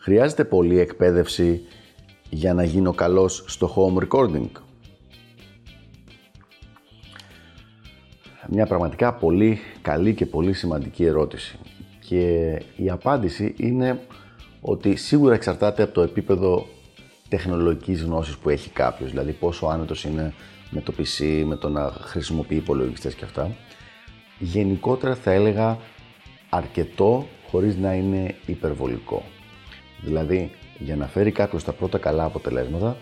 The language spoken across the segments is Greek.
Χρειάζεται πολλή εκπαίδευση για να γίνω καλός στο home recording? Μια πραγματικά πολύ καλή και πολύ σημαντική ερώτηση. Και η απάντηση είναι ότι σίγουρα εξαρτάται από το επίπεδο τεχνολογικής γνώσης που έχει κάποιος. Δηλαδή πόσο άνετος είναι με το PC, με το να χρησιμοποιεί υπολογιστές και αυτά. Γενικότερα θα έλεγα αρκετό χωρίς να είναι υπερβολικό. Δηλαδή, για να φέρει κάποιος τα πρώτα καλά αποτελέσματα,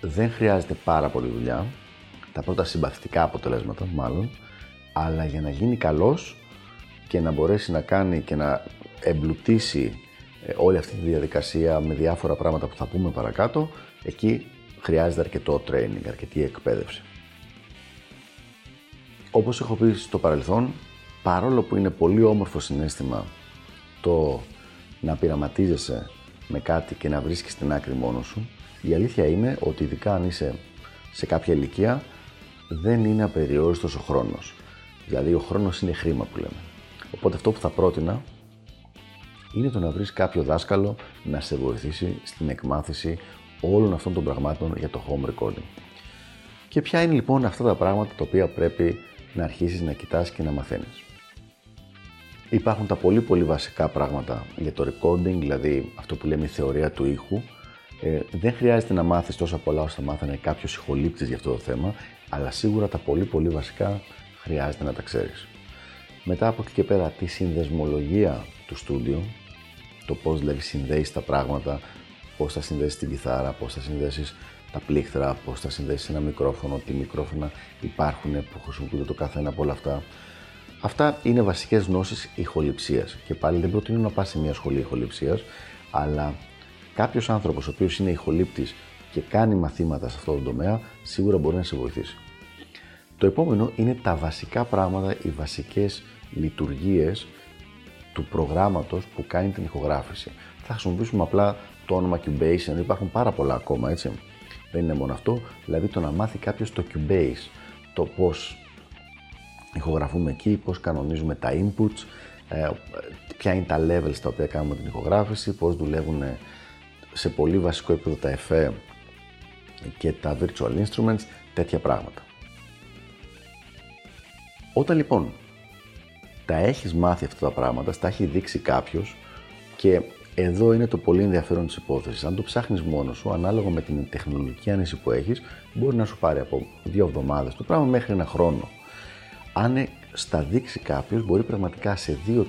δεν χρειάζεται πάρα πολύ δουλειά, τα πρώτα συμπαθητικά αποτελέσματα μάλλον, αλλά για να γίνει καλός και να μπορέσει να κάνει και να εμπλουτίσει όλη αυτή τη διαδικασία με διάφορα πράγματα που θα πούμε παρακάτω, εκεί χρειάζεται αρκετό training, αρκετή εκπαίδευση. Όπως έχω πει στο παρελθόν, παρόλο που είναι πολύ όμορφο συναίσθημα το να πειραματίζεσαι με κάτι και να βρίσκεις την άκρη μόνος σου, η αλήθεια είναι ότι ειδικά αν είσαι σε κάποια ηλικία δεν είναι απεριόριστος ο χρόνος. Δηλαδή ο χρόνος είναι χρήμα που λέμε. Οπότε αυτό που θα πρότεινα είναι το να βρεις κάποιο δάσκαλο να σε βοηθήσει στην εκμάθηση όλων αυτών των πραγμάτων για το home recording. Και ποια είναι λοιπόν αυτά τα πράγματα τα οποία πρέπει να αρχίσεις να κοιτάς και να μαθαίνεις? Υπάρχουν τα πολύ πολύ βασικά πράγματα για το recording, δηλαδή αυτό που λέμε η θεωρία του ήχου. Δεν χρειάζεται να μάθεις τόσα πολλά όσο θα μάθανε κάποιος ηχολήπτης για αυτό το θέμα, αλλά σίγουρα τα πολύ πολύ βασικά χρειάζεται να τα ξέρεις. Μετά από εκεί και πέρα τη συνδεσμολογία του στούντιο, το πώς δηλαδή συνδέεις τα πράγματα, πώς θα συνδέσεις την κιθάρα, πώς θα συνδέσεις τα πλήκτρα, πώς θα συνδέσεις ένα μικρόφωνο, τι μικρόφωνα υπάρχουν που χρησιμοποιούνται το καθένα από όλα αυτά. Αυτά είναι βασικές γνώσεις ηχοληψίας και πάλι δεν προτείνω να πας σε μια σχολή ηχοληψίας, αλλά κάποιος άνθρωπος ο οποίος είναι ηχολήπτης και κάνει μαθήματα σε αυτό το τομέα σίγουρα μπορεί να σε βοηθήσει. Το επόμενο είναι τα βασικά πράγματα, οι βασικές λειτουργίες του προγράμματος που κάνει την ηχογράφηση. Θα χρησιμοποιήσουμε απλά το όνομα Cubase, ενώ υπάρχουν πάρα πολλά ακόμα, έτσι. Δεν είναι μόνο αυτό, δηλαδή το να μάθει κάποιος το Cubase, το πώς ηχογραφούμε εκεί, πώς κανονίζουμε τα inputs, ποια είναι τα levels τα οποία κάνουμε την ηχογράφηση, πώς δουλεύουν σε πολύ βασικό επίπεδο τα εφέ και τα virtual instruments, τέτοια πράγματα. Όταν λοιπόν τα έχεις μάθει αυτά τα πράγματα, τα έχει δείξει κάποιος, και εδώ είναι το πολύ ενδιαφέρον της υπόθεσης. Αν το ψάχνεις μόνος σου, ανάλογα με την τεχνολογική άνεση που έχεις, μπορεί να σου πάρει από 2 εβδομάδες το πράγμα μέχρι 1 χρόνο. Αν στα δείξει κάποιος, μπορεί πραγματικά σε 2,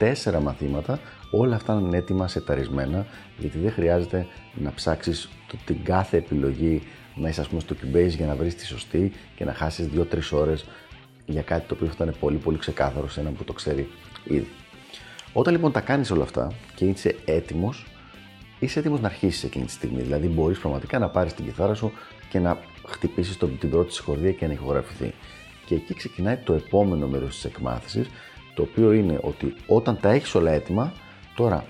3, 4 μαθήματα όλα αυτά να είναι έτοιμα, σεταρισμένα, γιατί δεν χρειάζεται να ψάξεις την κάθε επιλογή να είσαι, ας πούμε, στο Cubase για να βρεις τη σωστή και να χάσεις 2-3 ώρες για κάτι το οποίο θα ήταν πολύ πολύ ξεκάθαρο σε έναν που το ξέρει ήδη. Όταν λοιπόν τα κάνεις όλα αυτά και είσαι έτοιμος να αρχίσεις εκείνη τη στιγμή. Δηλαδή μπορείς πραγματικά να πάρεις την κιθάρα σου και να χτυπήσεις την πρώτη συγχορδία και να ηχογραφηθεί. Και εκεί ξεκινάει το επόμενο μέρος της εκμάθησης, το οποίο είναι ότι όταν τα έχεις όλα έτοιμα, τώρα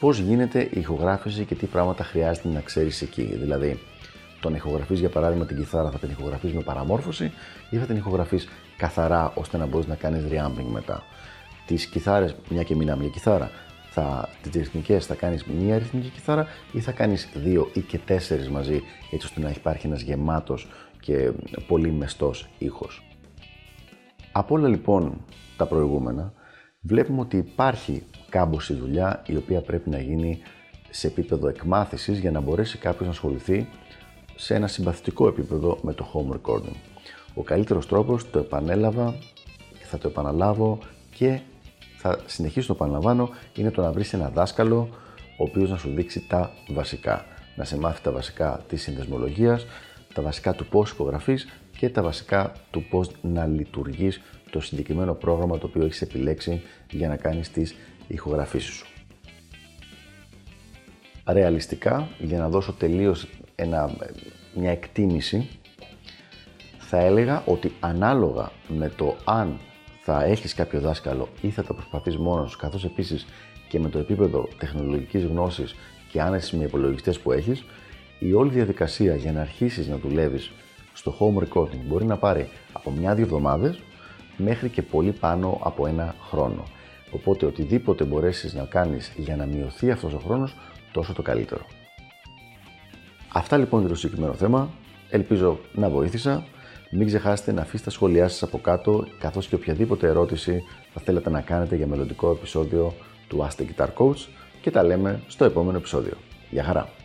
πώς γίνεται η ηχογράφηση και τι πράγματα χρειάζεται να ξέρεις εκεί. Δηλαδή, το να ηχογραφείς για παράδειγμα την κιθάρα, θα την ηχογραφείς με παραμόρφωση ή θα την ηχογραφείς καθαρά ώστε να μπορείς να κάνεις reamping μετά. Τις κιθάρες, μια και μιλάμε για κιθάρα, τις ρυθμικές θα κάνεις μια ρυθμική κιθάρα ή θα κάνεις 2 ή και 4 μαζί, έτσι ώστε να υπάρχει ένας γεμάτος και πολύ μεστός ήχος. Από όλα λοιπόν τα προηγούμενα, βλέπουμε ότι υπάρχει κάμποση δουλειά η οποία πρέπει να γίνει σε επίπεδο εκμάθησης για να μπορέσει κάποιος να ασχοληθεί σε ένα συμπαθητικό επίπεδο με το home recording. Ο καλύτερος τρόπος, το επανέλαβα και θα το επαναλάβω και θα συνεχίσω να το επαναλαμβάνω, είναι το να βρεις ένα δάσκαλο ο οποίος να σου δείξει τα βασικά. Να σε μάθει τα βασικά της συνδεσμολογίας, τα βασικά του πώς ηχογραφείς και τα βασικά του πώς να λειτουργείς το συγκεκριμένο πρόγραμμα το οποίο έχεις επιλέξει για να κάνεις τις ηχογραφήσεις σου. Ρεαλιστικά, για να δώσω τελείως μια εκτίμηση, θα έλεγα ότι ανάλογα με το αν θα έχεις κάποιο δάσκαλο ή θα τα προσπαθείς μόνος, καθώς επίσης και με το επίπεδο τεχνολογικής γνώσης και άνεση με υπολογιστές που έχεις, η όλη διαδικασία για να αρχίσεις να δουλεύεις στο home recording μπορεί να πάρει από 1-2 εβδομάδες μέχρι και πολύ πάνω από 1 χρόνο. Οπότε οτιδήποτε μπορέσεις να κάνεις για να μειωθεί αυτός ο χρόνος, τόσο το καλύτερο. Αυτά λοιπόν για το συγκεκριμένο θέμα. Ελπίζω να βοήθησα. Μην ξεχάσετε να αφήσετε τα σχόλιά σας από κάτω, καθώς και οποιαδήποτε ερώτηση θα θέλατε να κάνετε για μελλοντικό επεισόδιο του Ask the Guitar Coach, και τα λέμε στο επόμενο επεισόδιο. Γεια χαρά!